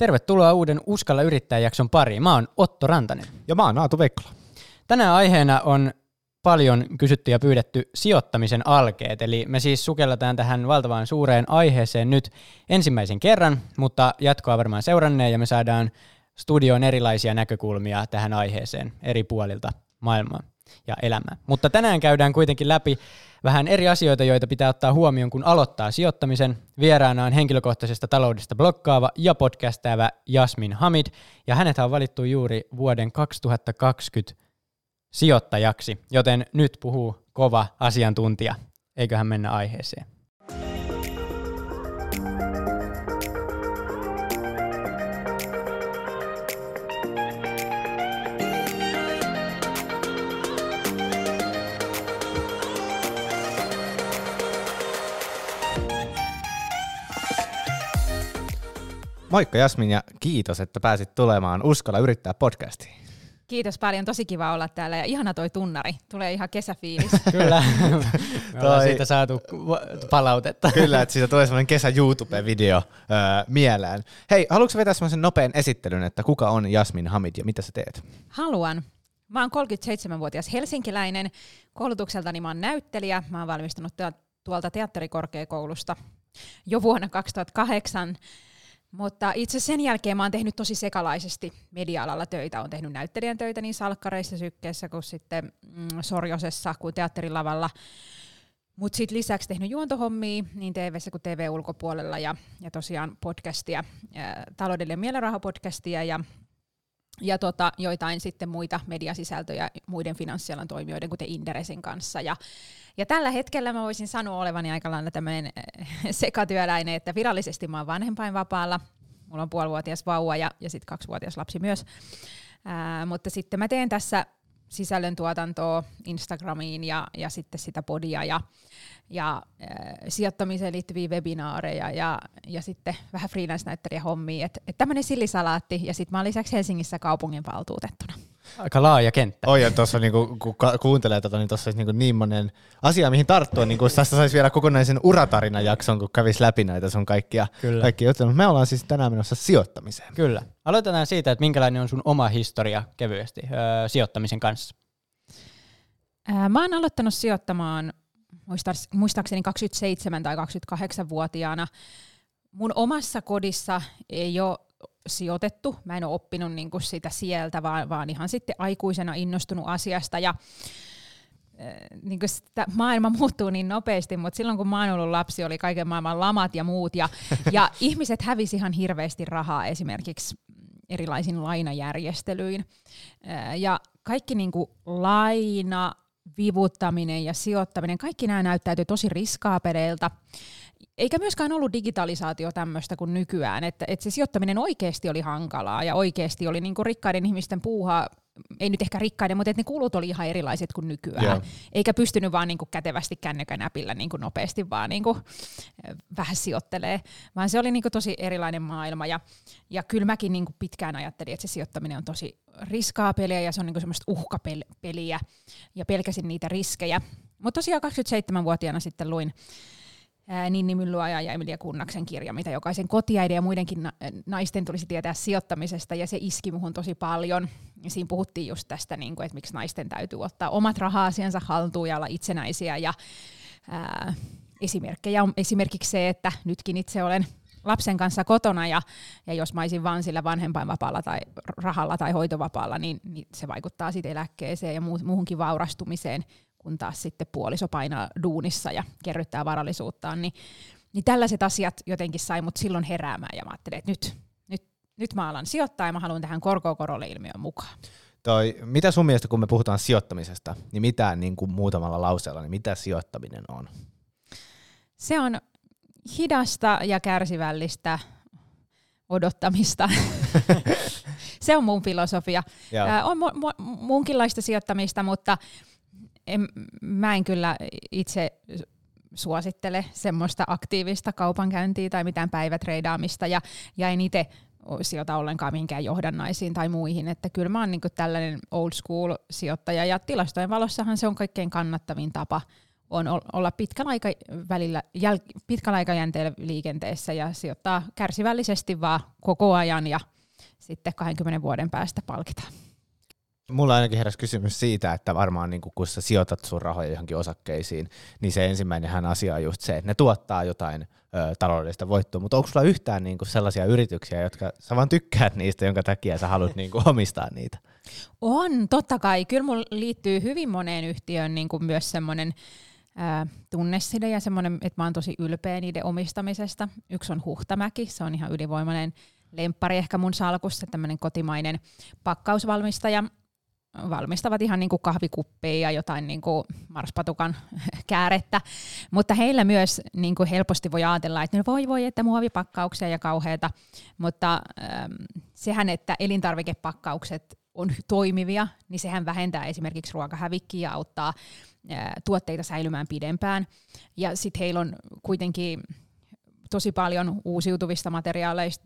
Tervetuloa uuden Uskalla yrittää -jakson pariin. Mä oon Otto Rantanen. Ja mä oon Aatu Veikkola. Tänään aiheena on paljon kysytty ja pyydetty sijoittamisen alkeet, eli me siis sukelletaan tähän valtavaan suureen aiheeseen nyt ensimmäisen kerran, mutta jatkoa varmaan seuranneen ja me saadaan studioon erilaisia näkökulmia tähän aiheeseen eri puolilta maailmaa ja elämää. Mutta tänään käydään kuitenkin läpi vähän eri asioita, joita pitää ottaa huomioon, kun aloittaa sijoittamisen. Vieraana on henkilökohtaisesta taloudesta bloggaava ja podcastaava Jasmin Hamid, ja hänet on valittu juuri vuoden 2020 sijoittajaksi, joten nyt puhuu kova asiantuntija. Eiköhän mennä aiheeseen. Moikka Jasmin ja kiitos, että pääsit tulemaan Uskalla yrittää -podcastiin. Kiitos paljon, tosi kiva olla täällä ja ihana toi tunnari, tulee ihan kesäfiilis. Kyllä, me ollaan siitä saatu palautetta. Kyllä, että siitä tulee semmoinen kesä YouTube-video mieleen. Hei, haluatko vetää semmoisen nopean esittelyn, että kuka on Jasmin Hamid ja mitä sä teet? Haluan. Mä oon 37-vuotias helsinkiläinen, koulutukseltani mä oon näyttelijä, mä oon valmistunut tuolta teatterikorkeakoulusta jo vuonna 2008. Mutta itse sen jälkeen mä oon tehnyt tosi sekalaisesti media-alalla töitä. Oon tehnyt näyttelijän töitä niin salkkareissa, Sykkeissä kuin sitten Sorjosessa kuin teatterilavalla. Mutta sitten lisäksi tehnyt juontohommia niin TV:ssä kuin TV-ulkopuolella ja tosiaan podcastia, taloudellinen mielenrauha-podcastia ja joitain sitten muita mediasisältöjä muiden finanssialan toimijoiden, kuten Inderesin kanssa. Ja tällä hetkellä mä voisin sanoa olevani aika lailla tämmöinen sekatyöläinen, että virallisesti mä oon vanhempainvapaalla. Mulla on puolivuotias vauva ja sitten 2-vuotias lapsi myös. Mutta sitten mä teen tässä sisällöntuotantoa Instagramiin ja sitten sitä podia ja sijoittamiseen liittyviä webinaareja ja sitten vähän freelance-näyttelijä hommia. Et tämmöinen sillisalaatti ja sitten mä oon lisäksi Helsingissä kaupunginvaltuutettuna. Aika laaja kenttä. Oi, tuossa niinku, kun kuuntelee tätä, niin tuossa olisi niinku niin monen asia, mihin tarttua. Niinku, tästä saisi vielä kokonaisen uratarinajakson, kun kävisi läpi näitä sun kaikkia juttuja. Me ollaan siis tänään menossa sijoittamiseen. Kyllä. Aloitetaan siitä, että minkälainen on sun oma historia kevyesti sijoittamisen kanssa. Mä oon aloittanut sijoittamaan muistaakseni 27 tai 28-vuotiaana. Mun omassa kodissa ei ole sijoitettu. Mä en ole oppinut niinku sitä sieltä, vaan ihan sitten aikuisena innostunut asiasta. Ja, niinku sitä maailma muuttuu niin nopeasti, mutta silloin kun mä oon ollut lapsi, oli kaiken maailman lamat ja muut. Ja ihmiset hävisi ihan hirveästi rahaa esimerkiksi erilaisin lainajärjestelyin. Ja kaikki niinku laina, vivuttaminen ja sijoittaminen, kaikki nämä näyttäytyy tosi riskaapeleilta. Eikä myöskään ollut digitalisaatio tämmöistä kuin nykyään, että se sijoittaminen oikeasti oli hankalaa ja oikeasti oli niinku rikkaiden ihmisten puuhaa, ei nyt ehkä rikkaiden, mutta ne kulut oli ihan erilaiset kuin nykyään. Yeah. Eikä pystynyt vaan niinku kätevästi kännykän äpillä niinku nopeasti vaan niinku vähän sijoittelee, vaan se oli niinku tosi erilainen maailma ja kyllä mäkin niinku pitkään ajattelin, että se sijoittaminen on tosi riskaapeliä ja se on niinku semmoista uhkapeliä ja pelkäsin niitä riskejä. Mutta tosiaan 27-vuotiaana sitten luin Ninni Myllys ja Emilia Kunnaksen kirja, mitä jokaisen kotiäiden ja muidenkin naisten tulisi tietää sijoittamisesta, ja se iski muhun tosi paljon. Ja siinä puhuttiin just tästä, että miksi naisten täytyy ottaa omat raha-asiansa haltuun ja olla itsenäisiä. Ja esimerkkejä on esimerkiksi se, että nytkin itse olen lapsen kanssa kotona, ja jos mä olisin vaan sillä vanhempainvapaalla tai rahalla tai hoitovapaalla, niin se vaikuttaa siitä eläkkeeseen ja muuhunkin vaurastumiseen, kun taas sitten puoliso painaa duunissa ja kerryttää varallisuuttaan, niin tällaiset asiat jotenkin sai mut silloin heräämään, ja mä ajattelin, että nyt mä alan sijoittaa, ja mä haluan tähän korkokorolle ilmiön mukaan. Mitä sun mielestä, kun me puhutaan sijoittamisesta, niin mitä niin kuin muutamalla lauseella, niin mitä sijoittaminen on? Se on hidasta ja kärsivällistä odottamista. Se on mun filosofia. On munkinlaista sijoittamista, mutta mä en kyllä itse suosittele semmoista aktiivista kaupankäyntiä tai mitään päivätreidaamista, ja en itse sijoita ollenkaan mihinkään johdannaisiin tai muihin. Että kyllä mä oon niinku tällainen old school sijoittaja, ja tilastojen valossahan se on kaikkein kannattavin tapa on olla pitkällä aikajänteellä liikenteessä ja sijoittaa kärsivällisesti vaan koko ajan ja sitten 20 vuoden päästä palkitaan. Mulla ainakin heräsi kysymys siitä, että varmaan niin kun sä sijoitat sun rahoja johonkin osakkeisiin, niin se ensimmäinenhän asia on just se, että ne tuottaa jotain taloudellista voittoa, mutta onko sulla yhtään niin kun sellaisia yrityksiä, jotka sä vaan tykkäät niistä, jonka takia sä haluat niin kun omistaa niitä? On, totta kai. Kyllä mulla liittyy hyvin moneen yhtiöön niin kun myös semmoinen tunneside ja semmoinen, että mä oon tosi ylpeä niiden omistamisesta. Yksi on Huhtamäki, se on ihan ylivoimainen lemppari ehkä mun salkussa, tämmöinen kotimainen pakkausvalmistaja. Valmistavat ihan niinku kahvikuppia ja jotain niinku marspatukan käärettä, mutta heillä myös niinku helposti voi ajatella, että no voi, että muovipakkauksia ja kauheita, mutta sehän, että elintarvikepakkaukset on toimivia, niin sehän vähentää esimerkiksi ruokahävikkiä ja auttaa tuotteita säilymään pidempään. Ja sitten heillä on kuitenkin tosi paljon uusiutuvista materiaaleista,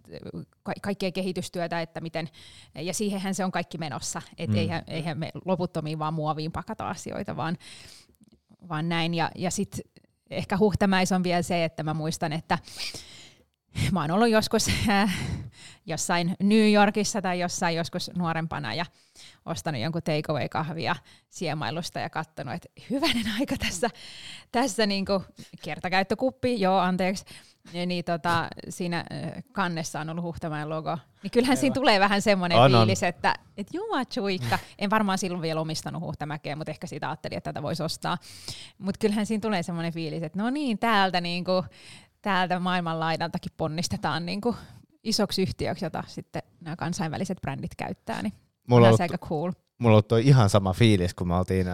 kaikkea kehitystyötä, että miten, ja siihenhän se on kaikki menossa, että eihän me loputtomiin vaan muoviin pakata asioita, vaan näin, ja sitten ehkä Huhtamäis on vielä se, että mä muistan, että mä oon ollut joskus jossain New Yorkissa tai jossain joskus nuorempana ja ostanut jonkun takeaway-kahvia siemailusta ja katsonut, että hyvänen aika tässä niinku kertakäyttökuppi, joo anteeksi, niin siinä kannessa on ollut Huhtamäen logo. Niin kyllähän siinä tulee vähän semmoinen fiilis, että jumatsuikka. En varmaan silloin vielä omistanut Huhtamäkeä, mutta ehkä siitä ajattelin, että tätä voisi ostaa. Mutta kyllähän siinä tulee semmoinen fiilis, että no niin, täältä maailmanlaidaltakin ponnistetaan niinku isoksi yhtiöksi, jota sitten nämä kansainväliset brändit käyttää, niin mulla on ollut, aika cool. Mulla on ollut ihan sama fiilis, kun me oltiin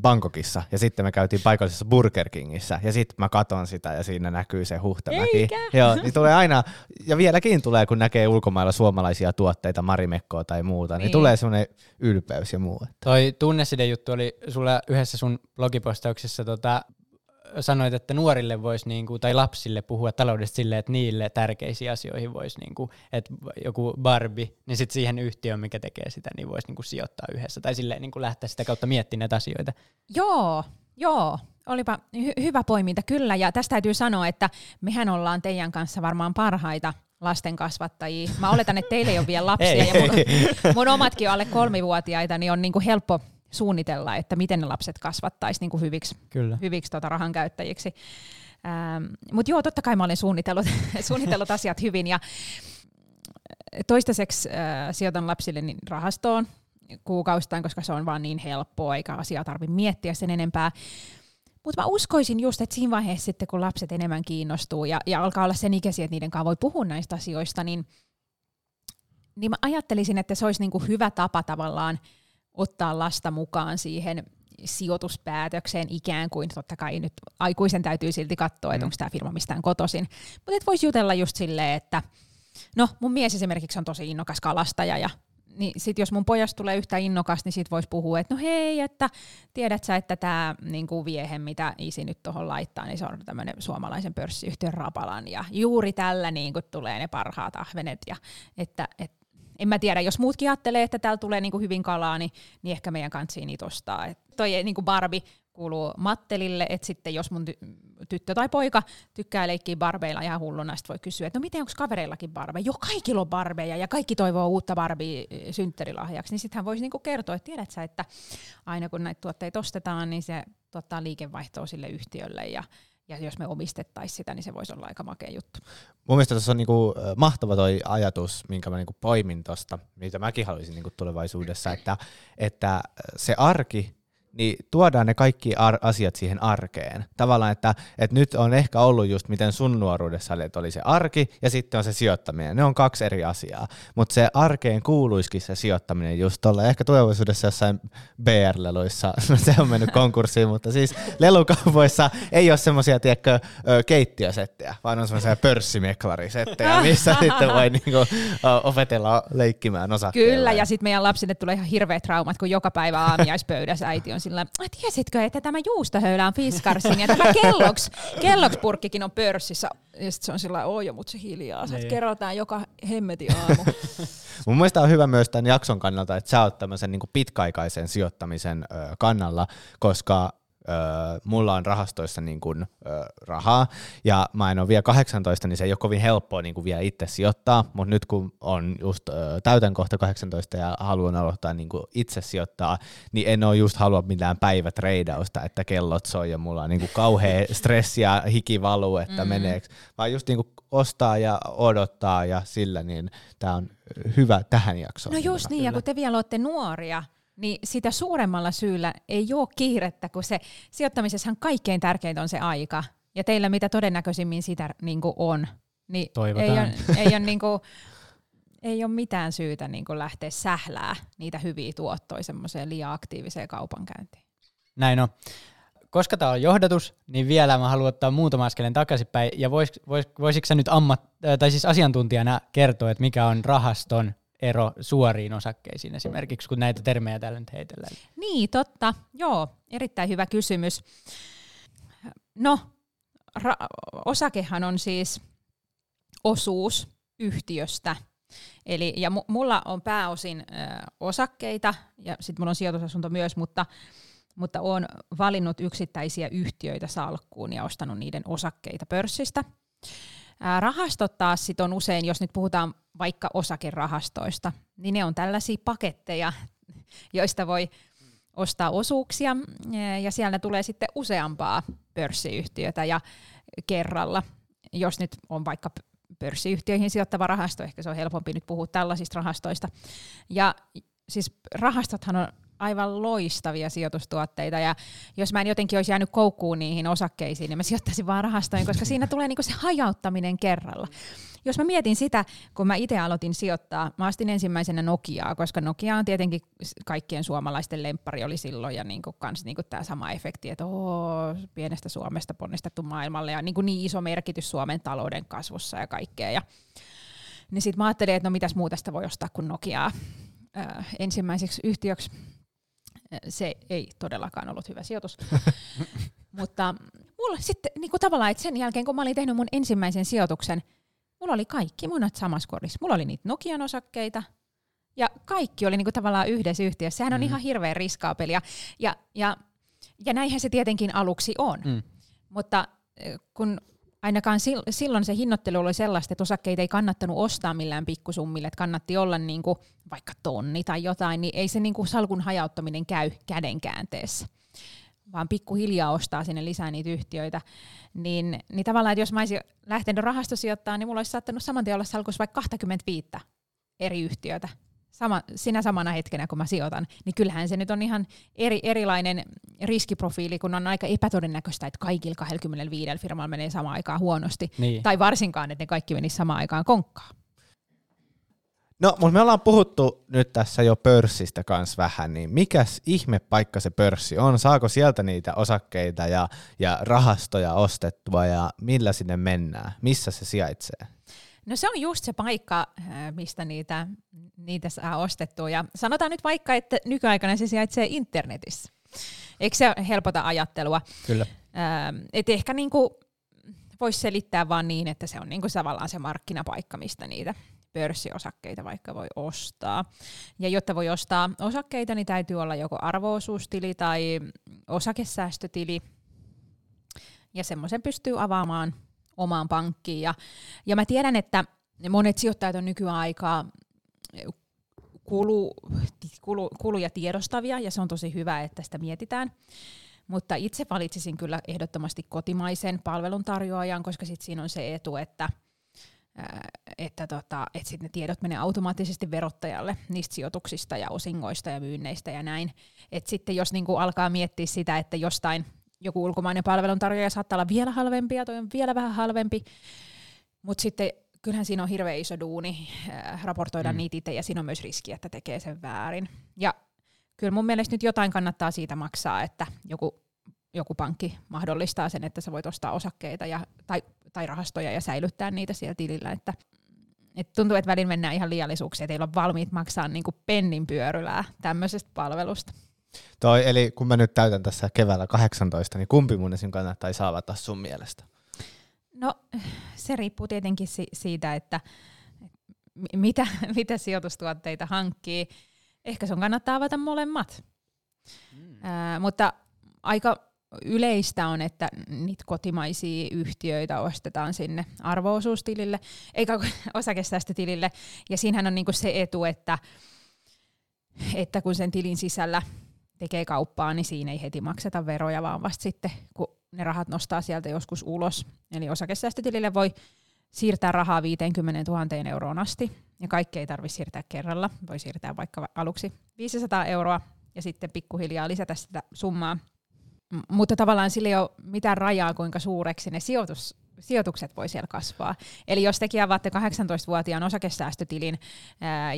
Bangkokissa, ja sitten me käytiin paikallisessa Burger Kingissä, ja sitten mä katon sitä, ja siinä näkyy se Huhtamäki. Joo, niin tulee aina, ja vieläkin tulee, kun näkee ulkomailla suomalaisia tuotteita, Marimekkoa tai muuta, niin tulee semmoinen ylpeys ja muu. Toi tunneside juttu oli sulla yhdessä sun blogipostauksessa sanoit, että nuorille voisi tai lapsille puhua taloudesta silleen, että niille tärkeisiin asioihin voisi, että joku Barbie, niin sitten siihen yhtiöön, mikä tekee sitä, niin voisi sijoittaa yhdessä tai silleen lähteä sitä kautta miettimään näitä asioita. Joo. Olipa hyvä poiminta, kyllä. Ja tästä täytyy sanoa, että mehän ollaan teidän kanssa varmaan parhaita lasten kasvattajia. Mä oletan, että teille ei ole vielä lapsia ja mun omatkin alle 3-vuotiaita, niin on helppo suunnitella, että miten ne lapset kasvattaisi hyviksi rahankäyttäjiksi. Mutta joo, totta kai mä olen suunnitellut asiat hyvin. Ja toistaiseksi sijoitan lapsille rahastoon kuukausittain, koska se on vaan niin helppoa, eikä asiaa tarvitse miettiä sen enempää. Mutta mä uskoisin just, että siinä vaiheessa sitten, kun lapset enemmän kiinnostuu ja alkaa olla sen ikäisiä, että niiden kanssa voi puhua näistä asioista, niin mä ajattelisin, että se olisi hyvä tapa tavallaan ottaa lasta mukaan siihen sijoituspäätökseen ikään kuin, totta kai nyt aikuisen täytyy silti katsoa, että onko tämä firma mistään kotoisin. Mutta et voisi jutella just silleen, että no mun mies esimerkiksi on tosi innokas kalastaja ja niin sit jos mun pojasta tulee yhtä innokas, niin sit voisi puhua, että no hei, että tiedät sä, että tämä viehe, mitä isi nyt tuohon laittaa, niin se on tämmöinen suomalaisen pörssiyhtiön Rapalan ja juuri tällä tulee ne parhaat ahvenet ja että en mä tiedä, jos muutkin ajattelee, että täällä tulee hyvin kalaa, niin ehkä meidän kanssiin niitä ostaa. Et toi Barbie kuuluu Mattelille, että sitten jos mun tyttö tai poika tykkää leikkiä barbeilla ihan hulluna, sitten voi kysyä, että no miten, onko kavereillakin Barbie? Jo kaikilla on Barbeja ja kaikki toivoo uutta Barbie synttärilahjaksi, niin sittenhän voisi kertoa, että tiedät sä, että aina kun näitä tuotteita ostetaan, niin se tuottaa liikevaihtoa sille yhtiölle ja jos me omistettaisiin sitä, niin se voisi olla aika makea juttu. Mun mielestä tässä on mahtava toi ajatus, minkä mä poimin tosta, mitä mäkin haluaisin tulevaisuudessa, että se arki, niin tuodaan ne kaikki asiat siihen arkeen. Tavallaan, että nyt on ehkä ollut just miten sun nuoruudessa oli se arki ja sitten on se sijoittaminen. Ne on kaksi eri asiaa, mutta se arkeen kuuluisikin se sijoittaminen just tuolla. Ehkä tulevaisuudessa jossain BR-leluissa, no se on mennyt konkurssiin, mutta siis lelukaupoissa ei ole semmoisia keittiösettejä, vaan on semmoisia pörssimeklarisettejä, missä sitten voi opetella leikkimään osakkeilla. Kyllä, ja sitten meidän lapsille tulee ihan hirveät traumat, kun joka päivä aamiaispöydässä äiti on sillä, että tiesitkö, että tämä juustohöylä on Fiskarsin ja tämä kellokspurkkikin on pörssissä. Ja sitten se on sillä ojo, mutta se hiljaa. Sä kerrotaan joka hemmetin aamu. Mun mielestä on hyvä myös tämän jakson kannalta, että sä oot tämmöisen pitkäaikaisen sijoittamisen kannalla, koska mulla on rahastoissa niin kuin, rahaa, ja mä en ole vielä 18, niin se ei ole kovin helppoa niin kuin vielä itse sijoittaa, mutta nyt kun on just täytän kohta 18 ja haluan aloittaa niin kuin itse sijoittaa, niin en ole just halua mitään päivätreidausta, että kellot soi ja mulla on niin kuin kauhea stressi ja hiki valuu, että meneeks, vaan just niin kuin ostaa ja odottaa ja sillä, niin tämä on hyvä tähän jaksoon. No just niin, kyllä. Ja kun te vielä olette nuoria, niin sitä suuremmalla syyllä ei ole kiirettä, kun se sijoittamisessahan kaikkein tärkeintä on se aika. Ja teillä mitä todennäköisimmin sitä niin kuin on, niin ei ole mitään syytä niin kuin lähteä sählää niitä hyviä tuottoja semmoiseen liian aktiiviseen kaupankäyntiin. Näin on. Koska tämä on johdatus, niin vielä mä haluan ottaa muutama askeleen takaisinpäin. Ja voisitko sä nyt asiantuntijana kertoa, että mikä on rahaston ero suoriin osakkeisiin esimerkiksi, kun näitä termejä täällä nyt heitellään? Niin, totta. Joo, erittäin hyvä kysymys. No, osakehan on siis osuus yhtiöstä. Eli, ja mulla on pääosin osakkeita, ja sitten mulla on sijoitusasunto myös, mutta olen valinnut yksittäisiä yhtiöitä salkkuun ja ostanut niiden osakkeita pörssistä. Rahastot taas sit on usein, jos nyt puhutaan vaikka osakerahastoista, niin ne on tällaisia paketteja, joista voi ostaa osuuksia, ja siellä tulee sitten useampaa pörssiyhtiötä ja kerralla, jos nyt on vaikka pörssiyhtiöihin sijoittava rahasto, ehkä se on helpompi nyt puhua tällaisista rahastoista. Ja siis rahastothan on aivan loistavia sijoitustuotteita, ja jos mä en jotenkin olisi jäänyt koukkuun niihin osakkeisiin, niin mä sijoittaisin vaan rahastoihin, koska siinä tulee niinku se hajauttaminen kerralla. Jos mä mietin sitä, kun mä itse aloitin sijoittaa, mä astin ensimmäisenä Nokiaa, koska Nokia on tietenkin kaikkien suomalaisten lemppari oli silloin, ja niinku kans niinku tää sama efekti, että pienestä Suomesta ponnistettu maailmalle, ja niinku niin iso merkitys Suomen talouden kasvussa ja kaikkea. Ja niin sit mä ajattelin, että no mitäs muuta sitä voi ostaa kuin Nokiaa ensimmäiseksi yhtiöksi. Se ei todellakaan ollut hyvä sijoitus, mutta mulla sitten niin kuin tavallaan, että sen jälkeen kun mä olin tehnyt mun ensimmäisen sijoituksen, mulla oli kaikki munat samassa korissa. Mulla oli niitä Nokian osakkeita ja kaikki oli niin kuin tavallaan yhdessä yhtiössä. Sehän on ihan hirveän riskaapelia ja näinhän se tietenkin aluksi on, mutta kun ainakaan silloin se hinnoittelu oli sellaista, että osakkeita ei kannattanut ostaa millään pikkusummille, että kannatti olla niinku vaikka tonni tai jotain, niin ei se niinku salkun hajauttaminen käy kädenkäänteessä, vaan pikkuhiljaa ostaa sinne lisää niitä yhtiöitä. Niin tavallaan, että jos mä olisin lähtenyt rahastosijoittamaan, niin mulla olisi saattanut saman tien olla salkussa vaikka 25 eri yhtiötä sinä samana hetkenä, kun mä sijoitan, niin kyllähän se nyt on ihan erilainen riskiprofiili, kun on aika epätodennäköistä, että kaikilla 25 firmalla menee samaan aikaan huonosti, niin. Tai varsinkaan, että ne kaikki menisivät samaan aikaan konkkaan. No, mutta me ollaan puhuttu nyt tässä jo pörssistä kanssa vähän, niin mikäs ihme paikka se pörssi on? Saako sieltä niitä osakkeita ja rahastoja ostettua, ja millä sinne mennään? Missä se sijaitsee? No se on just se paikka, mistä niitä saa ostettua. Ja sanotaan nyt vaikka, että nykyaikana se sijaitsee internetissä. Eikö se helpota ajattelua? Kyllä. Et ehkä niinku voisi selittää vaan niin, että se on niinku tavallaan se markkinapaikka, mistä niitä pörssiosakkeita vaikka voi ostaa. Ja jotta voi ostaa osakkeita, niin täytyy olla joko arvo-osuustili tai osakesäästötili. Ja semmoisen pystyy avaamaan omaan pankkiin. Ja mä tiedän, että monet sijoittajat on nykyaikaa kuluja tiedostavia, ja se on tosi hyvä, että sitä mietitään. Mutta itse valitsisin kyllä ehdottomasti kotimaisen palveluntarjoajan, koska sitten siinä on se etu, että sit ne tiedot menee automaattisesti verottajalle niistä sijoituksista ja osingoista ja myynneistä ja näin. Et sitten jos niinku alkaa miettiä sitä, että jostain joku ulkomainen palveluntarjoaja saattaa olla vielä halvempi ja toi on vielä vähän halvempi, mutta sitten kyllähän siinä on hirveän iso duuni raportoida niitä itse, ja siinä on myös riski, että tekee sen väärin. Ja kyllä mun mielestä nyt jotain kannattaa siitä maksaa, että joku pankki mahdollistaa sen, että sä voit ostaa osakkeita tai rahastoja ja säilyttää niitä siellä tilillä. Et tuntuu, että välin mennään ihan liiallisuuksia, että ei ole valmiit maksaa niinku pennin pyörylää tämmöisestä palvelusta. Eli kun mä nyt täytän tässä keväällä 18, niin kumpi mun esim. Kannattaisi avata sun mielestä? No se riippuu tietenkin siitä, että mitä sijoitustuotteita hankkii. Ehkä sun kannattaa avata molemmat. Mutta aika yleistä on, että niitä kotimaisia yhtiöitä ostetaan sinne arvo-osuustilille, eikä osakesäästötilille. Ja siinähän on niinku se etu, että kun sen tilin sisällä tekee kauppaa, niin siinä ei heti makseta veroja, vaan vasta sitten, kun ne rahat nostaa sieltä joskus ulos. Eli osakesäästötilille voi siirtää rahaa 50 000 euroon asti, ja kaikki ei tarvitse siirtää kerralla. Voi siirtää vaikka aluksi 500 euroa, ja sitten pikkuhiljaa lisätä sitä summaa. Mutta tavallaan sillä ei ole mitään rajaa, kuinka suureksi ne sijoitukset voi siellä kasvaa. Eli jos tekin avaatte 18-vuotiaan osakesäästötilin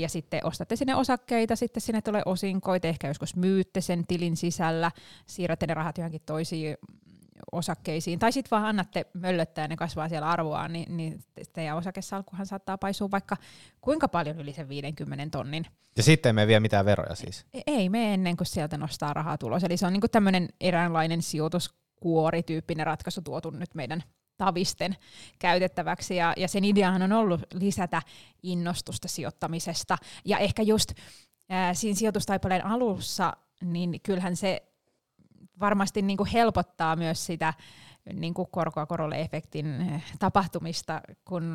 ja sitten ostatte sinne osakkeita, sitten sinne tulee osinkoita, ehkä joskus myytte sen tilin sisällä, siirrätte ne rahat johonkin toisiin osakkeisiin, tai sitten vaan annatte möllöttää ja ne kasvaa siellä arvoaan, niin teidän osakesalkkuhan saattaa paisua vaikka kuinka paljon yli sen 50 tonnin. Ja sitten ei mene vielä mitään veroja siis? Ei mene ennen kuin sieltä nostaa rahaa tulos. Eli se on niinku tämmöinen eräänlainen sijoituskuorityyppinen ratkaisu tuotu nyt meidän tavisten käytettäväksi, ja sen ideahan on ollut lisätä innostusta sijoittamisesta. Ja ehkä just siinä sijoitustaipaleen alussa, niin kyllähän se varmasti niin kuin helpottaa myös sitä niin kuin korkoa korolle -efektin tapahtumista, kun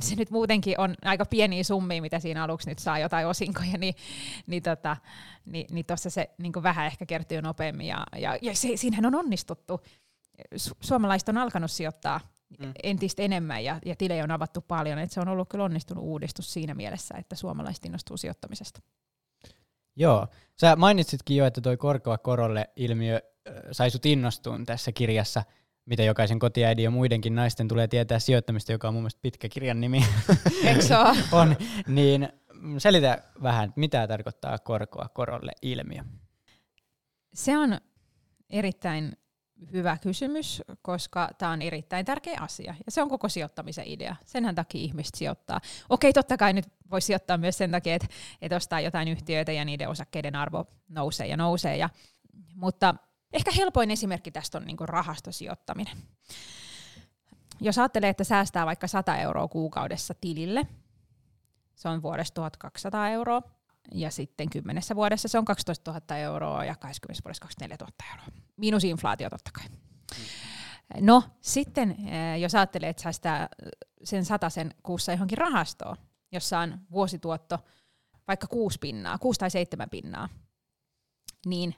se nyt muutenkin on aika pieniä summia, mitä siinä aluksi nyt saa jotain osinkoja, niin tuossa se niin kuin vähän ehkä kertyy nopeammin. Ja siinähän on onnistuttu. Suomalaiset on alkanut sijoittaa entistä enemmän, ja tilejä on avattu paljon. Et se on ollut kyllä onnistunut uudistus siinä mielessä, että suomalaiset innostuu sijoittamisesta. Joo. Sä mainitsitkin jo, että toi korkoa korolle -ilmiö sai sut innostuun tässä kirjassa, mitä jokaisen kotiäidin ja muidenkin naisten tulee tietää sijoittamista, joka on mun mielestä pitkä kirjan nimi. Eikö se ole? On. Niin selitä vähän, mitä tarkoittaa korkoa korolle -ilmiö. Se on erittäin hyvä kysymys, koska tämä on erittäin tärkeä asia, ja se on koko sijoittamisen idea. Senhän takia ihmiset sijoittaa. Okei, totta kai nyt voi sijoittaa myös sen takia, että ostaa jotain yhtiöitä ja niiden osakkeiden arvo nousee ja nousee. Mutta ehkä helpoin esimerkki tästä on niinku rahastosijoittaminen. Jos ajattelee, että säästää vaikka 100 euroa kuukaudessa tilille, se on vuodessa 1200 euroa, ja sitten 10 vuodessa se on 12 000 euroa ja 20 vuodessa 24 000 euroa. Minus inflaatio totta kai. No sitten, jos ajattelee, että säästää sen 100 kuussa johonkin rahastoon, jossa on vuosituotto vaikka 6 tai 7 pinnaa, niin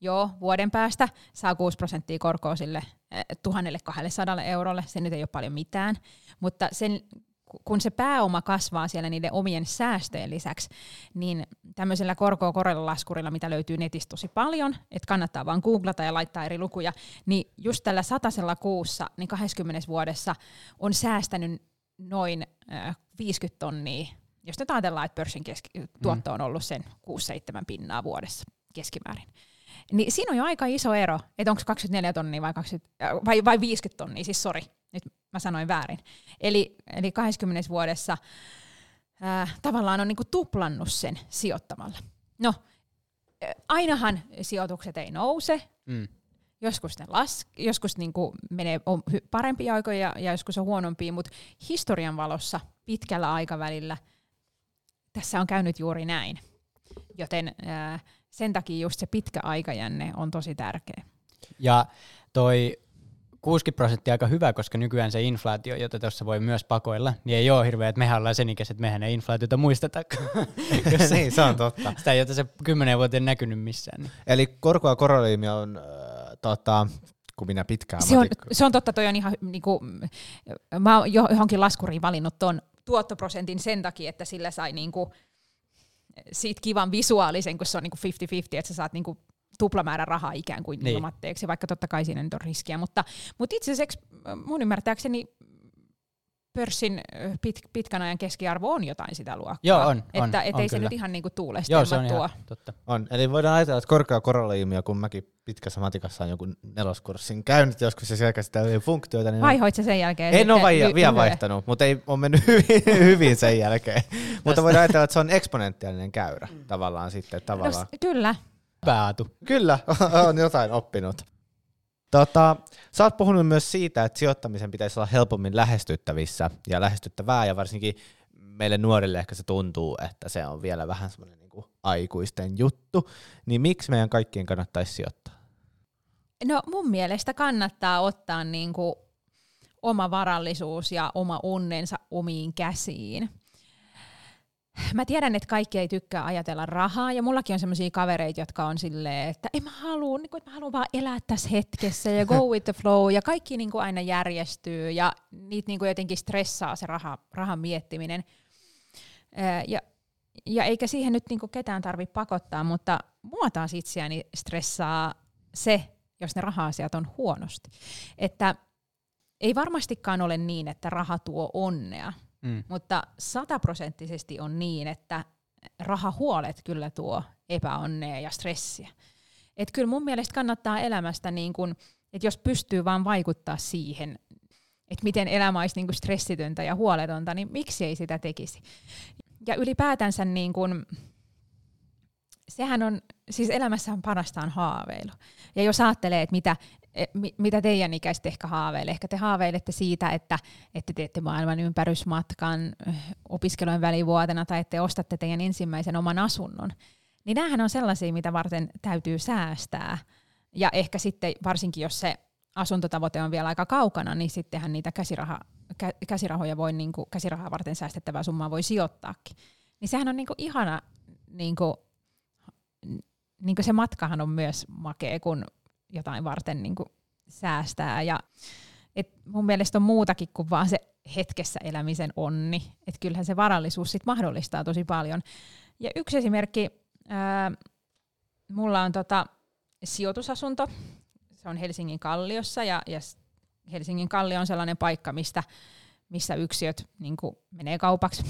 joo, vuoden päästä saa 6% korkoa sille 1200 eurolle. Se nyt ei ole paljon mitään, mutta sen kun se pääoma kasvaa siellä niiden omien säästöjen lisäksi, niin tämmöisellä korkoa korolla -laskurilla, mitä löytyy netistä tosi paljon, että kannattaa vaan googlata ja laittaa eri lukuja, niin just tällä 100 kuussa, niin 20 vuodessa on säästänyt noin 50 tonnia, jos nyt ajatellaan, että pörssin tuotto on ollut sen 6-7 pinnaa vuodessa keskimäärin. Niin siinä on jo aika iso ero, että onko 24 tonnia vai 50 tonnia, siis sori. Nyt mä sanoin väärin. Eli 20 vuodessa tavallaan on niinku tuplannut sen sijoittamalla. No, ainahan sijoitukset ei nouse. Joskus ne joskus niinku menee parempia aikoja ja joskus on huonompia, mutta historian valossa pitkällä aikavälillä tässä on käynyt juuri näin. Joten sen takia just se pitkä aikajänne on tosi tärkeä. Ja toi 60% aika hyvä, koska nykyään se inflaatio, jota tuossa voi myös pakoilla, niin ei ole hirveä, että mehän ollaan sen ikäiset, että mehän ei inflaatiota muisteta. Niin, se on totta. Sitä ei ole tässä 10 vuoteen näkynyt missään. Niin. Eli korkoa korolle on, kun minä pitkään. Se on totta, toi on ihan niinku, mä oon johonkin laskuriin valinnut ton tuottoprosentin sen takia, että sillä sai niinku siitä kivan visuaalisen, kun se on niinku 50-50, että sä saat niinku tuplamäärä rahaa ikään kuin ilmatteeksi, vaikka totta kai siinä nyt on riskiä. Mutta itse asiassa mun ymmärtääkseni pörssin pitkän ajan keskiarvo on jotain sitä luokkaa. Joo, on. Että ei se nyt ihan niinku tuulesta tuo. Totta. On. Eli voidaan ajatella, että korkea korolla-ilmiö, kun mäkin pitkässä matikassa on joku 4-kurssin käynyt joskus ja selkä sitä funktioita. Niin vaihoit se sen jälkeen? En ole vielä vaihtanut, mutta ei ole mennyt hyvin sen jälkeen. Mutta voidaan ajatella, että se on eksponentiaalinen käyrä tavallaan sitten. Tavallaan. No, kyllä. Päätu. Kyllä, on jotain oppinut. Sä oot puhunut myös siitä, että sijoittamisen pitäisi olla helpommin lähestyttävissä ja lähestyttävää, ja varsinkin meille nuorille ehkä se tuntuu, että se on vielä vähän semmoinen niin kuin aikuisten juttu. Niin miksi meidän kaikkien kannattaisi sijoittaa? No mun mielestä kannattaa ottaa niinku oma varallisuus ja oma onnensa omiin käsiin. Mä tiedän, että kaikki ei tykkää ajatella rahaa, ja mullakin on semmosia kavereita, jotka on silleen, että mä haluan vaan elää tässä hetkessä ja go with the flow, ja kaikki niinku aina järjestyy, ja niitä niinku jotenkin stressaa se rahan miettiminen. Ja eikä siihen nyt niinku ketään tarvitse pakottaa, mutta mua taas itseäni stressaa se, jos ne raha-asiat on huonosti. Että ei varmastikaan ole niin, että raha tuo onnea, mutta 100% on niin, että rahahuolet kyllä tuo epäonnea ja stressiä. Et kyllä mun mielestä kannattaa elämästä, niin kun, että jos pystyy vaan vaikuttaa siihen, että miten elämä olisi niin kun stressitöntä ja huoletonta, niin miksi ei sitä tekisi? Ja ylipäätänsä niin kun, sehän on, siis elämässä on parastaan haaveilu. Ja jos ajattelee, että mitä teidän ikäiset ehkä haaveilee. Ehkä te haaveilette siitä, että teette maailman ympärysmatkan opiskelujen välivuotena tai että ostatte teidän ensimmäisen oman asunnon. Niin näähän on sellaisia, mitä varten täytyy säästää. Ja ehkä sitten, varsinkin jos se asuntotavoite on vielä aika kaukana, niin sittenhän niitä käsirahoja voi, niin kuin, käsirahaa varten säästettävää summaa voi sijoittaakin. Niin sehän on niin kuin ihana, niin kuin se matkahan on myös makea, kun jotain varten niin kuin säästää. Ja, et mun mielestä on muutakin kuin vaan se hetkessä elämisen onni. Et kyllähän se varallisuus sit mahdollistaa tosi paljon. Ja yksi esimerkki, mulla on sijoitusasunto. Se on Helsingin Kalliossa ja Helsingin Kallio on sellainen paikka, missä yksiöt niin kuin menee kaupaksi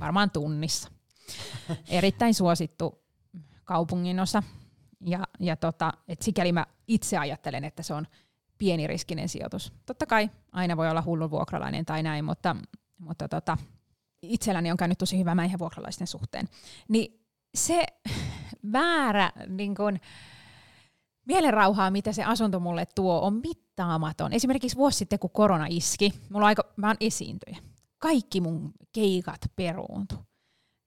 varmaan tunnissa. Erittäin suosittu kaupunginosa. Ja et sikäli mä itse ajattelen, että se on pieniriskinen sijoitus. Totta kai aina voi olla hullu vuokralainen tai näin, mutta itselläni on käynyt tosi hyvä mäihä vuokralaisten suhteen. Niin se väärä niin kun, mielenrauhaa, mitä se asunto mulle tuo, on mittaamaton. Esimerkiksi vuosi sitten, kun korona iski, mä oon esiintyjä. Kaikki mun keikat peruuntui.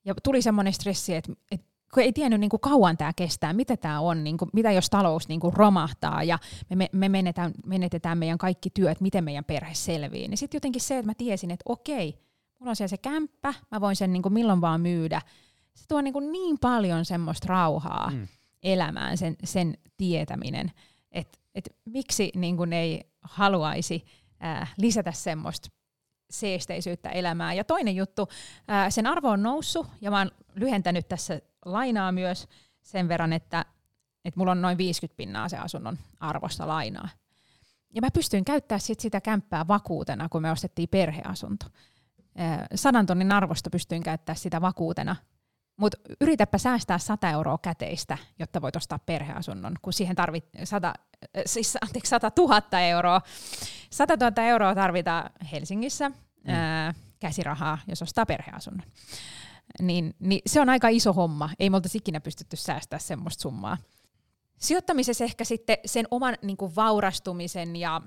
Ja tuli semmoinen stressi, että kun ei tiennyt niin kuin kauan tämä kestää, mitä tämä on, niin kuin, mitä jos talous niin kuin romahtaa ja me menetetään meidän kaikki työt, miten meidän perhe selviää. Niin sitten jotenkin se, että mä tiesin, että okei, mulla on siellä se kämppä, mä voin sen niin kuin milloin vaan myydä. Se tuo niin paljon semmoista rauhaa elämään, sen tietäminen, että miksi niin kuin ei haluaisi lisätä semmoista seesteisyyttä elämää. Ja toinen juttu, sen arvo on noussut ja mä oon lyhentänyt tässä lainaa myös sen verran, että mulla on noin 50% se asunnon arvosta lainaa. Ja mä pystyin käyttämään sitä kämppää vakuutena, kun me ostettiin perheasunto. 100 000 arvosta pystyin käyttämään sitä vakuutena, mutta yritäpä säästää 100 euroa käteistä, jotta voit ostaa perheasunnon, kun siihen tarvitaan 100 000 euroa. 100 000 euroa tarvitaan Helsingissä käsirahaa, jos ostaa perheasunnon. Niin se on aika iso homma. Ei me oltaisi ikinä pystytty säästämään semmoista summaa. Sijoittamisessa ehkä sitten sen oman niin kuin vaurastumisen ja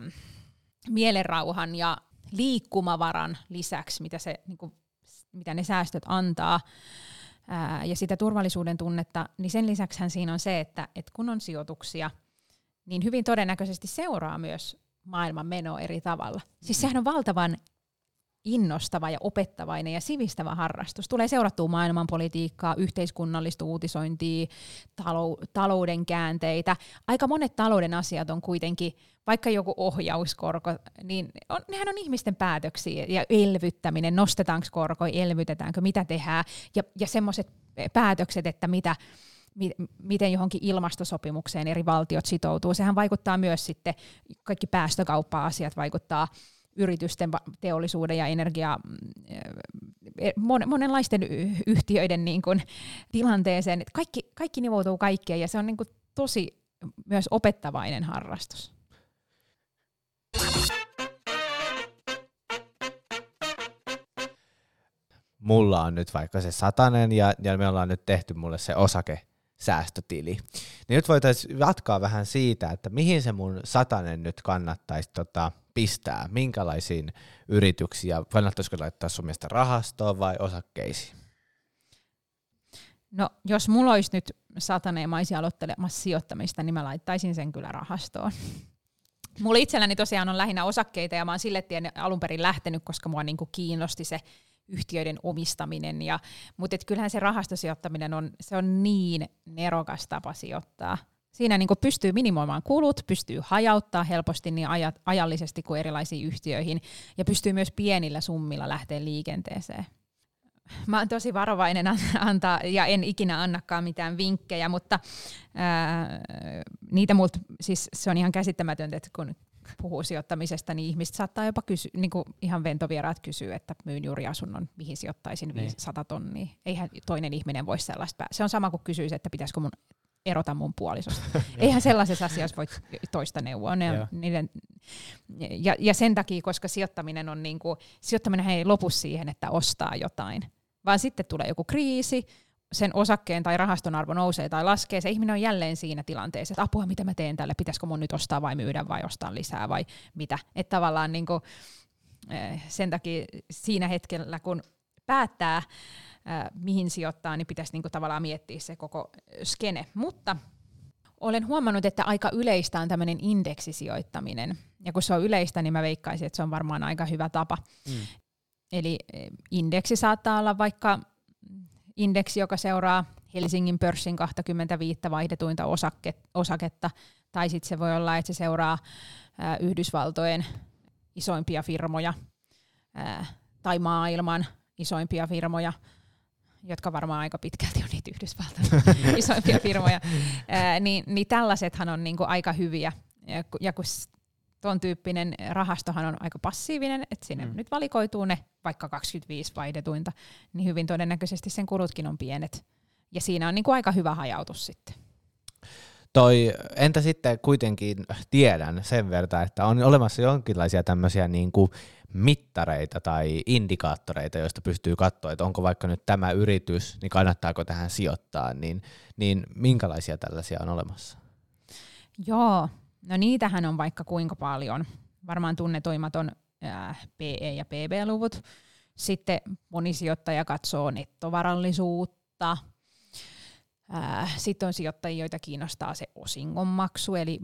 mielenrauhan ja liikkumavaran lisäksi, mitä ne säästöt antaa ja sitä turvallisuuden tunnetta, niin sen lisäksihän siinä on se, että kun on sijoituksia, niin hyvin todennäköisesti seuraa myös maailman menoa eri tavalla. Siis sehän on valtavan innostava ja opettavainen ja sivistävä harrastus. Tulee seurattua maailmanpolitiikkaa, yhteiskunnallista uutisointia, talouden käänteitä. Aika monet talouden asiat on kuitenkin, vaikka joku ohjauskorko, niin nehän on ihmisten päätöksiä ja elvyttäminen, nostetaanko korkoja, elvytetäänkö, mitä tehdään ja semmoiset päätökset, että miten johonkin ilmastosopimukseen eri valtiot sitoutuu. Sehän vaikuttaa myös sitten, kaikki päästökauppa-asiat vaikuttaa yritysten, teollisuuden ja energia, monenlaisten yhtiöiden niin kuin tilanteeseen. Kaikki nivoutuu kaikkeen ja se on niin kuin tosi myös opettavainen harrastus. Mulla on nyt vaikka se 100 000 ja me ollaan nyt tehty mulle se osakesäästötili. Niin nyt voitaisiin jatkaa vähän siitä, että mihin se mun 100 000 nyt kannattaisi pistää, minkälaisiin yrityksiin, kannattaisiko laittaa sun mielestä rahastoon vai osakkeisiin? No, jos mulla olisi nyt 100 ja mä olisin aloittelemassa sijoittamista, niin mä laittaisin sen kyllä rahastoon. Mulla itselläni tosiaan on lähinnä osakkeita ja mä oon sille tien alun perin lähtenyt, koska mua niinku kiinnosti se yhtiöiden omistaminen. Mutta kyllähän se rahastosijoittaminen on niin nerokas tapa sijoittaa. Siinä niinku pystyy minimoimaan kulut, pystyy hajauttaa helposti niin ajallisesti kuin erilaisiin yhtiöihin ja pystyy myös pienillä summilla lähteä liikenteeseen. Mä oon tosi varovainen antaa, ja en ikinä annakaan mitään vinkkejä, mutta niitä multa, siis se on ihan käsittämätöntä, että kun puhuu sijoittamisesta, niin ihmiset saattaa jopa kysyä, niin kuin ihan ventovieraat kysyy, että myyn juuri asunnon, mihin sijoittaisin 500 tonnia. Eihän toinen ihminen voi sellaista päästä. Se on sama kuin kysyisi, että pitäisikö mun erota mun puolisosta. Eihän sellaisessa asiassa voi toista neuvoa. Ja sen takia, koska sijoittaminen ei lopu siihen, että ostaa jotain, vaan sitten tulee joku kriisi, sen osakkeen tai rahaston arvo nousee tai laskee, se ihminen on jälleen siinä tilanteessa, että apua, mitä mä teen tälle, pitäisikö mun nyt ostaa vai myydä vai ostaa lisää vai mitä. Että tavallaan niinku, sen takia siinä hetkellä, kun päättää, mihin sijoittaa, niin pitäisi niinku tavallaan miettiä se koko skene. Mutta olen huomannut, että aika yleistä on tämmöinen indeksisijoittaminen. Ja kun se on yleistä, niin mä veikkaisin, että se on varmaan aika hyvä tapa. Mm. Eli indeksi saattaa olla vaikka indeksi, joka seuraa Helsingin pörssin 25 vaihdetuinta osaketta. Tai sitten se voi olla, että se seuraa Yhdysvaltojen isoimpia firmoja tai maailman isoimpia firmoja, jotka varmaan aika pitkälti on niitä Yhdysvaltoja isoimpia firmoja, niin tällaisethan on niinku aika hyviä. Ja kun ton tyyppinen rahastohan on aika passiivinen, että sinne nyt valikoituu ne vaikka 25 vaihdetuinta, niin hyvin todennäköisesti sen kulutkin on pienet. Ja siinä on niinku aika hyvä hajautus sitten. Entä sitten kuitenkin tiedän sen verran, että on olemassa jonkinlaisia tämmöisiä niinku mittareita tai indikaattoreita, joista pystyy katsoa, että onko vaikka nyt tämä yritys, niin kannattaako tähän sijoittaa, niin minkälaisia tällaisia on olemassa? Joo, no niitähän on vaikka kuinka paljon. Varmaan tunnetuimmat on PE- ja PB-luvut. Sitten moni sijoittaja katsoo nettovarallisuutta. Sitten on sijoittajia, joita kiinnostaa se osingonmaksu, eli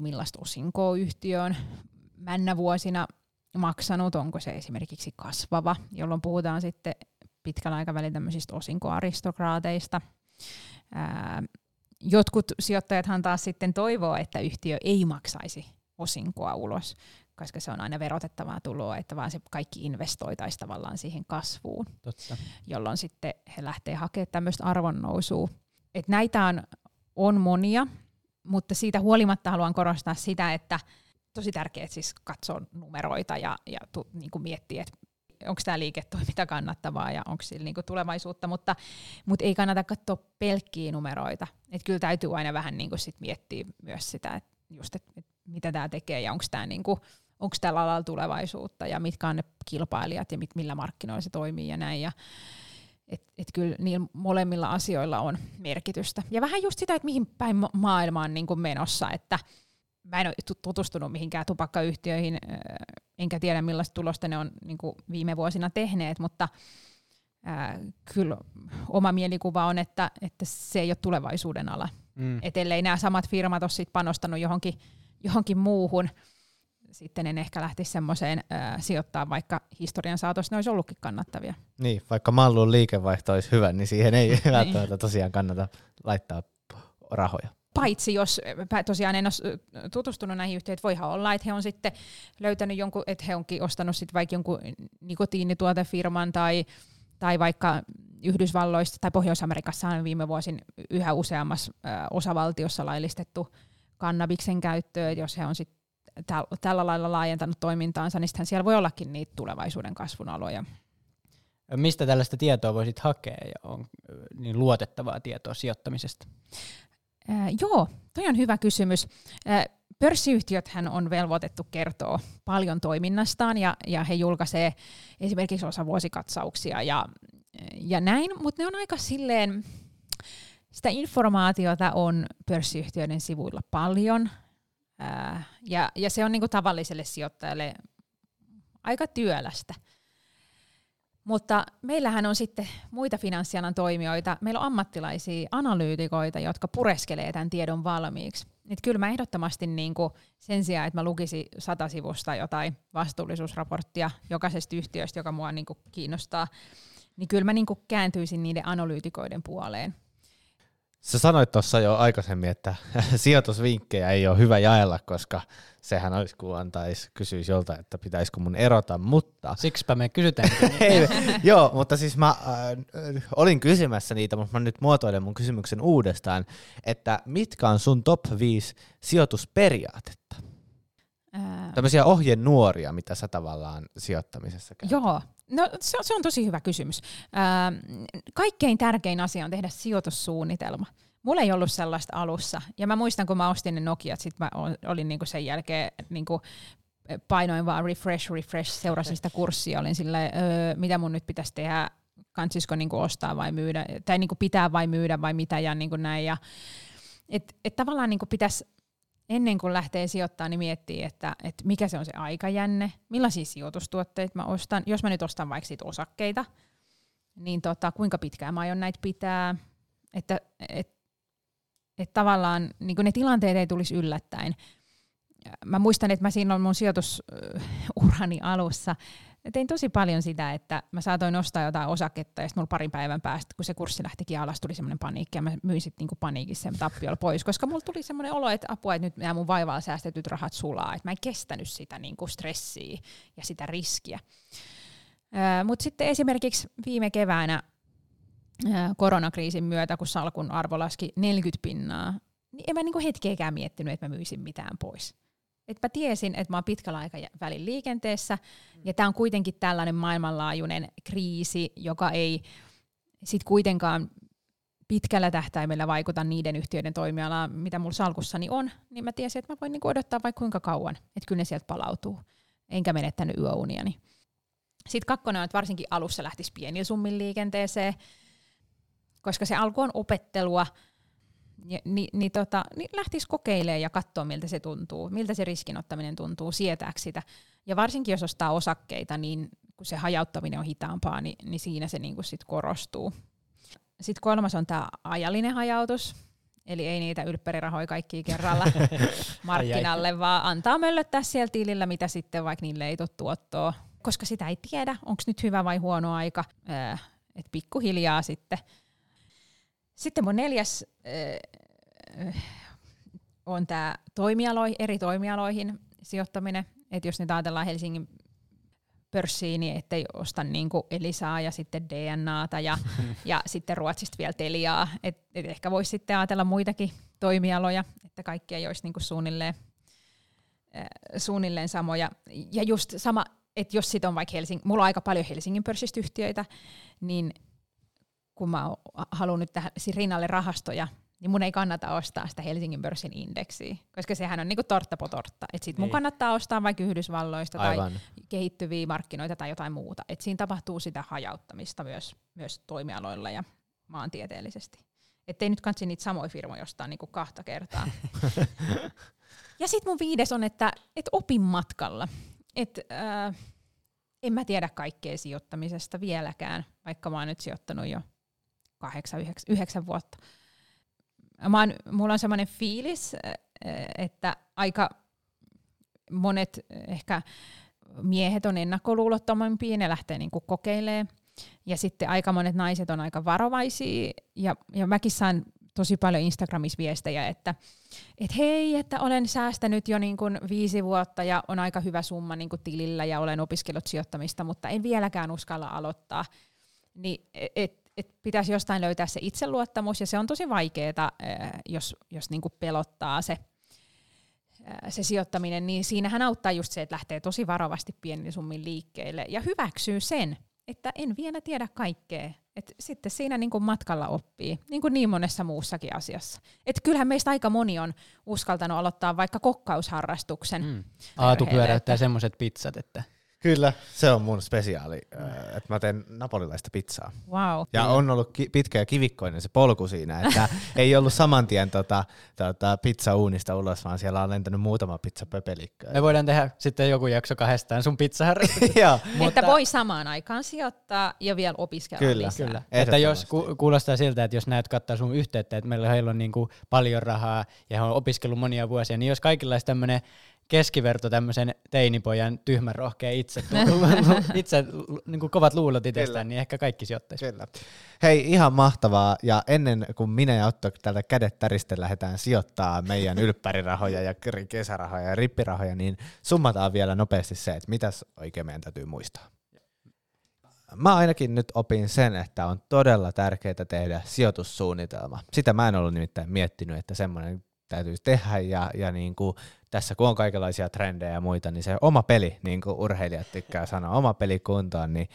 millaista osinkoa yhtiö on männä vuosina maksanut, onko se esimerkiksi kasvava, jolloin puhutaan sitten pitkällä aikavälillä tämmöisistä osinkoaristokraateista. Jotkut sijoittajathan taas sitten toivoo, että yhtiö ei maksaisi osinkoa ulos, koska se on aina verotettavaa tuloa, että vaan se kaikki investoitaisiin tavallaan siihen kasvuun, jolloin sitten he lähtee hakemaan tämmöistä arvonnousua. Et näitä on monia, mutta siitä huolimatta haluan korostaa sitä, että tosi tärkeää siis katsoa numeroita ja niinku miettiä, että onko tämä liiketoiminta kannattavaa ja onko sillä niinku tulevaisuutta, mutta ei kannata katsoa pelkkiä numeroita. Et kyllä täytyy aina vähän niinku sit miettiä myös sitä, että mitä tämä tekee ja onko niinku, tällä alalla tulevaisuutta ja mitkä on ne kilpailijat ja millä markkinoilla se toimii ja näin. Et kyllä niillä molemmilla asioilla on merkitystä. Ja vähän just sitä, että mihin päin maailma on niinku menossa, että mä en ole tutustunut mihinkään tupakkayhtiöihin, enkä tiedä millaista tulosta ne on niin kuin viime vuosina tehneet, mutta kyllä oma mielikuva on, että se ei ole tulevaisuuden ala. Et ellei nämä samat firmat ole sit panostanut johonkin muuhun, sitten en ehkä lähtisi semmoiseen sijoittaa, vaikka historian saatossa ne olisi ollutkin kannattavia. Niin, vaikka mallun liikevaihto olisi hyvä, niin siihen ei välttämättä tosiaan kannata laittaa rahoja. Paitsi jos, tosiaan en ole tutustunut näihin yhtiöihin, voihan olla, että he on sitten löytänyt jonkun, että he onkin ostanut sitten vaikka jonkun nikotiinituotefirman tai vaikka Yhdysvalloista tai Pohjois-Amerikassa on viime vuosin yhä useammassa osavaltiossa laillistettu kannabiksen käyttöä, jos he on sitten tällä lailla laajentanut toimintaansa, niin sittenhän siellä voi ollakin niitä tulevaisuuden kasvun aloja. Mistä tällaista tietoa voisit hakea ja on niin luotettavaa tietoa sijoittamisesta? Joo, toi on hyvä kysymys. Pörssiyhtiöthän on velvoitettu kertoa paljon toiminnastaan ja he julkaisee esimerkiksi osavuosikatsauksia ja näin, mutta ne on aika silleen, sitä informaatiota on pörssiyhtiöiden sivuilla paljon ja se on niinku tavalliselle sijoittajalle aika työlästä. Mutta meillähän on sitten muita finanssialan toimijoita. Meillä on ammattilaisia analyytikoita, jotka pureskelee tämän tiedon valmiiksi. Et kyllä mä ehdottomasti niinku sen sijaan, että mä lukisin 100 sivusta jotain vastuullisuusraporttia jokaisesta yhtiöstä, joka mua niinku kiinnostaa, niin kyllä mä niinku kääntyisin niiden analyytikoiden puoleen. Sä sanoit tuossa jo aikaisemmin, että sijoitusvinkkejä ei ole hyvä jaella, koska sehän olisi, kun kysyisi jolta, että pitäisikö mun erota, mutta... Siksipä me kysytäänkin. Joo, mutta siis mä olin kysymässä niitä, mutta mä nyt muotoilen mun kysymyksen uudestaan, että mitkä on sun top 5 sijoitusperiaatetta? Tämmöisiä ohjenuoria, mitä sä tavallaan sijoittamisessa käytät. Joo. No se on tosi hyvä kysymys. Kaikkein tärkein asia on tehdä sijoitussuunnitelma. Mulla ei ollut sellaista alussa. Ja mä muistan, kun mä ostin ne Nokiat, sit mä olin niinku sen jälkeen niinku painoin vaan refresh, seurasin sitä kurssia. Olin silleen, mitä mun nyt pitäisi tehdä, kansisko niinku ostaa vai myydä, tai niinku pitää vai myydä vai mitä ja niinku näin. Ja, et tavallaan niinku pitäisi... Ennen kuin lähtee sijoittamaan, niin miettii, että mikä se on se aikajänne, millaisia sijoitustuotteita mä ostan. Jos mä nyt ostan vaikka siitä osakkeita, niin kuinka pitkään mä aion näitä pitää. Että tavallaan niin ne tilanteet ei tulisi yllättäen. Mä muistan, että mä siinä mun sijoitusurani alussa tein tosi paljon sitä, että mä saatoin ostaa jotain osaketta ja sitten mulla parin päivän päästä, kun se kurssi lähtikin alas, tuli semmoinen paniikki ja mä myin sitten niinku paniikissa sen tappiolla pois, koska mulla tuli semmoinen olo, että apua, että nyt nämä mun vaivalla säästetyt rahat sulaa, että mä en kestänyt sitä niinku stressiä ja sitä riskiä. Mutta sitten esimerkiksi viime keväänä koronakriisin myötä, kun salkun arvo laski 40%, niin en mä niinku hetkeäkään miettinyt, että mä myisin mitään pois. Että mä tiesin, että mä oon pitkällä aikavälin liikenteessä, ja tää on kuitenkin tällainen maailmanlaajuinen kriisi, joka ei sit kuitenkaan pitkällä tähtäimellä vaikuta niiden yhtiöiden toimialaan, mitä mulla salkussani on, niin mä tiesin, että mä voin niinku odottaa vaikka kuinka kauan, että kyllä ne sieltä palautuu, enkä menettänyt yöuniani. Sitten kakkonen on, että varsinkin alussa lähtisi pienillä summin liikenteeseen, koska se alku on opettelua, niin lähtisi kokeilemaan ja katsoa, miltä se tuntuu, miltä se riskinottaminen tuntuu, sietääkö sitä. Ja varsinkin, jos ostaa osakkeita, niin kun se hajauttaminen on hitaampaa, niin siinä se niinku sit korostuu. Sitten 3. on tämä ajallinen hajautus, eli ei niitä ylppärirahoja kaikkia kerralla markkinalle, vaan antaa möllöttää siellä tilillä, mitä sitten vaikka niille ei tule tuottoa, koska sitä ei tiedä, onko nyt hyvä vai huono aika, että pikkuhiljaa sitten. Sitten mun 4. on tämä eri toimialoihin sijoittaminen, että jos nyt ajatellaan Helsingin pörssiin, niin ettei osta niinku Elisaa ja sitten DNAta ja sitten Ruotsista vielä Teliaa, et ehkä voisi sitten ajatella muitakin toimialoja, että kaikki ei olisi niinku suunnilleen samoja. Ja just sama, että jos sit on vaikka mulla on aika paljon Helsingin pörssistä yhtiöitä, niin kun mä haluan nyt tähän rinnalle rahastoja, niin mun ei kannata ostaa sitä Helsingin pörssin indeksiä, koska sehän on niinku tortta po tortta. Et sit mun kannattaa ostaa vaikka Yhdysvalloista tai kehittyviä markkinoita tai jotain muuta. Et siinä tapahtuu sitä hajauttamista myös toimialoilla ja maantieteellisesti. Ettei nyt kansi niitä samoja firmoja ostaa niinku 2 kertaa. Ja sit mun 5. on, että opin matkalla. En mä tiedä kaikkea sijoittamisesta vieläkään, vaikka mä oon nyt sijoittanut jo 8-9 vuotta. Mulla on sellainen fiilis, että aika monet ehkä miehet on ennakkoluulottomampia, ne lähtee niinku kokeilemaan. Ja sitten aika monet naiset on aika varovaisia. Ja mäkin saan tosi paljon Instagramissa viestejä, että hei, että olen säästänyt jo niin kuin 5 vuotta ja on aika hyvä summa niin kuin tilillä ja olen opiskellut sijoittamista, mutta en vieläkään uskalla aloittaa. Niin, pitäisi jostain löytää se itseluottamus, ja se on tosi vaikeaa, jos niinku pelottaa se sijoittaminen, niin siinähän auttaa just se, että lähtee tosi varovasti pienillä summin liikkeelle ja hyväksyy sen, että en vielä tiedä kaikkea. Et sitten siinä niinku matkalla oppii, niin kuin niin monessa muussakin asiassa. Et kyllähän meistä aika moni on uskaltanut aloittaa vaikka kokkausharrastuksen. Aatu pyöräyttää semmoiset pizzat, että... Kyllä, se on mun spesiaali, että mä teen napolilaista pizzaa. Wow. Ja on ollut pitkä ja kivikkoinen se polku siinä, että ei ollut saman tien pizzauunista ulos, vaan siellä on lentänyt muutama pizzapöpelikköä. Me voidaan tehdä sitten joku jakso kahdestaan sun pizzaharrastukset. Että voi samaan aikaan sijoittaa ja vielä opiskella lisää. Kyllä. Että jos kuulostaa siltä, että jos näet kattaa sun yhteyttä, että meillä on niin kuin paljon rahaa ja he on opiskellut monia vuosia, niin jos kaikilla olisi tämmöinen keskiverto tämmöisen teinipojan tyhmän rohkea itse niin kuin kovat luulot itsestään, niin ehkä kaikki sijoittaisi. Kyllä. Hei, ihan mahtavaa. Ja ennen kuin minä ja Otto tältä kädet täristen lähdetään sijoittaa meidän ylppärirahoja ja kesärahoja ja rippirahoja, niin summataan vielä nopeasti se, että mitäs oikein meidän täytyy muistaa. Mä ainakin nyt opin sen, että on todella tärkeää tehdä sijoitussuunnitelma. Sitä mä en ollut nimittäin miettinyt, että semmoinen täytyy tehdä ja niin kuin tässä kun on kaikenlaisia trendejä ja muita, niin se oma peli, niin kuin urheilijat tykkää sanoa, oma peli kuntoon, niin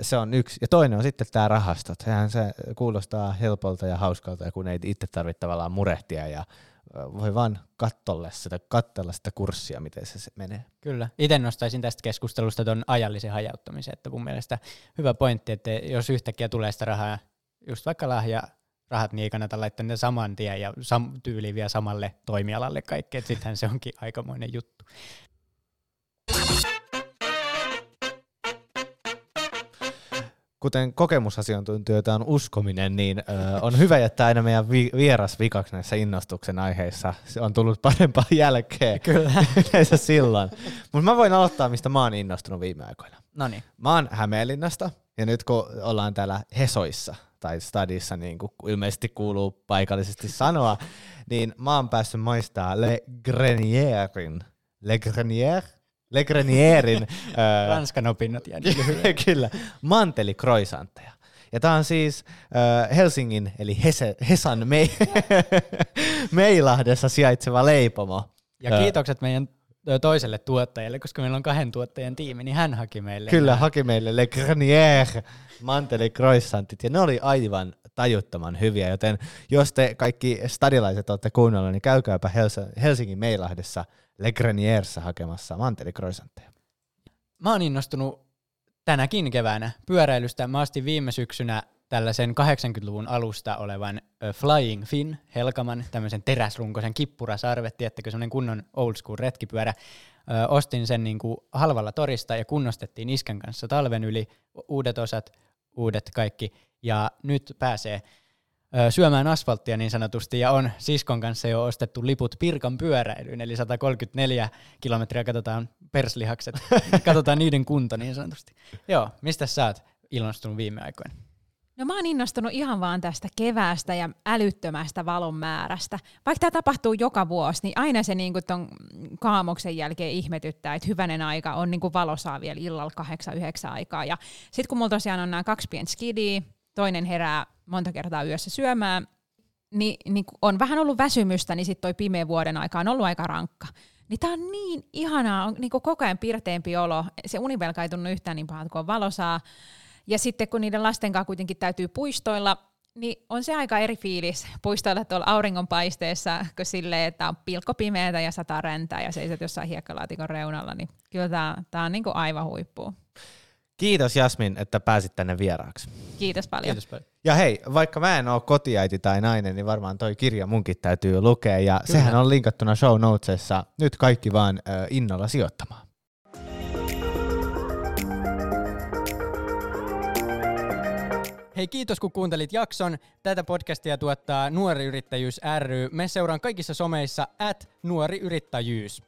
se on yksi. Ja toinen on sitten tämä rahastot. Sehän se kuulostaa helpolta ja hauskalta, ja kun ei itse tarvitse tavallaan murehtia ja voi vaan katsella sitä kurssia, miten se menee. Kyllä. Itse nostaisin tästä keskustelusta tuon ajallisen hajauttamisen, että mun mielestä hyvä pointti, että jos yhtäkkiä tulee sitä rahaa, just vaikka lahja, rahat, niin ei kannata laittaa ne saman tien ja tyyliin vielä samalle toimialalle kaikkea. Sittenhän se onkin aikamoinen juttu. Kuten kokemusasiantuntijoita on uskominen, niin on hyvä jättää aina meidän vieras vikaksi näissä innostuksen aiheissa. Se on tullut parempaa jälkeen. Kyllä. Yleensä silloin. Mutta mä voin aloittaa, mistä mä oon innostunut viime aikoina. Noniin. Mä oon Hämeenlinnasta ja nyt kun ollaan täällä Hesoissa, tai stadissa, niin kuin ilmeisesti kuuluu paikallisesti sanoa, niin mä oon päässyt maistamaan Le Grenierin Ranskan opinnot jäänyt lyhyen. Kyllä, mantelikroisantteja. Ja tää on siis Helsingin, eli Hesan Meilahdessa sijaitseva leipomo. Ja kiitokset meidän toiselle tuottajalle, koska meillä on 2 tuottajan tiimi, niin hän haki meille. Kyllä, haki meille Le Grenier mantelikroissantit, ja ne oli aivan tajuttoman hyviä, joten jos te kaikki stadilaiset olette kuunnella, niin käykääpä Helsingin Meilahdessa Le Grenierssä hakemassa mantelikroissantteja. Mä oon innostunut tänäkin keväänä pyöräilystä. Mä astin viime syksynä tällaisen 80-luvun alusta olevan Flying Fin, Helkaman, tämmöisen teräsrunkoisen kippurasarve, tiettäkö, semmoinen kunnon old school retkipyörä. Ostin sen niin kuin halvalla torista ja kunnostettiin iskän kanssa talven yli, uudet osat, uudet kaikki, ja nyt pääsee syömään asfalttia niin sanotusti, ja on siskon kanssa jo ostettu liput Pirkan pyöräilyyn, eli 134 kilometriä katsotaan perslihakset, katsotaan niiden kunto niin sanotusti. Joo, mistä sä oot innostunut viime aikoina? No mä oon innostunut ihan vaan tästä keväästä ja älyttömästä valon määrästä. Vaikka tämä tapahtuu joka vuosi, niin aina se niinku ton kaamoksen jälkeen ihmetyttää, että hyvänen aika on niinku valosaa vielä illalla 8-9 aikaa. Ja sit kun mulla tosiaan on nämä 2 pientä skidia, toinen herää monta kertaa yössä syömään, niin kun on vähän ollut väsymystä, niin sit toi pimeä vuoden aika on ollut aika rankka. Niin tää on niin ihanaa, on niinku koko ajan pirteempi olo. Se univelka ei tunnu yhtään niin pahalta, kun on valosaa. Ja sitten kun niiden lasten kanssa kuitenkin täytyy puistoilla, niin on se aika eri fiilis puistoilla tuolla auringonpaisteessa, kun silleen, että on pilkkopimeätä ja sataa räntää ja seisät jossain hiekkalaatikon reunalla, niin kyllä tämä on niinku aivan huippua. Kiitos Jasmin, että pääsit tänne vieraaksi. Kiitos paljon. Kiitos paljon. Ja hei, vaikka mä en ole kotiäiti tai nainen, niin varmaan toi kirja munkin täytyy lukea ja kyllä, sehän on linkattuna show notesissa. Nyt kaikki vaan innolla sijoittamaan. Hei, kiitos kun kuuntelit jakson. Tätä podcastia tuottaa Nuori Yrittäjyys ry. Me seuraan kaikissa someissa @ Nuori Yrittäjyys.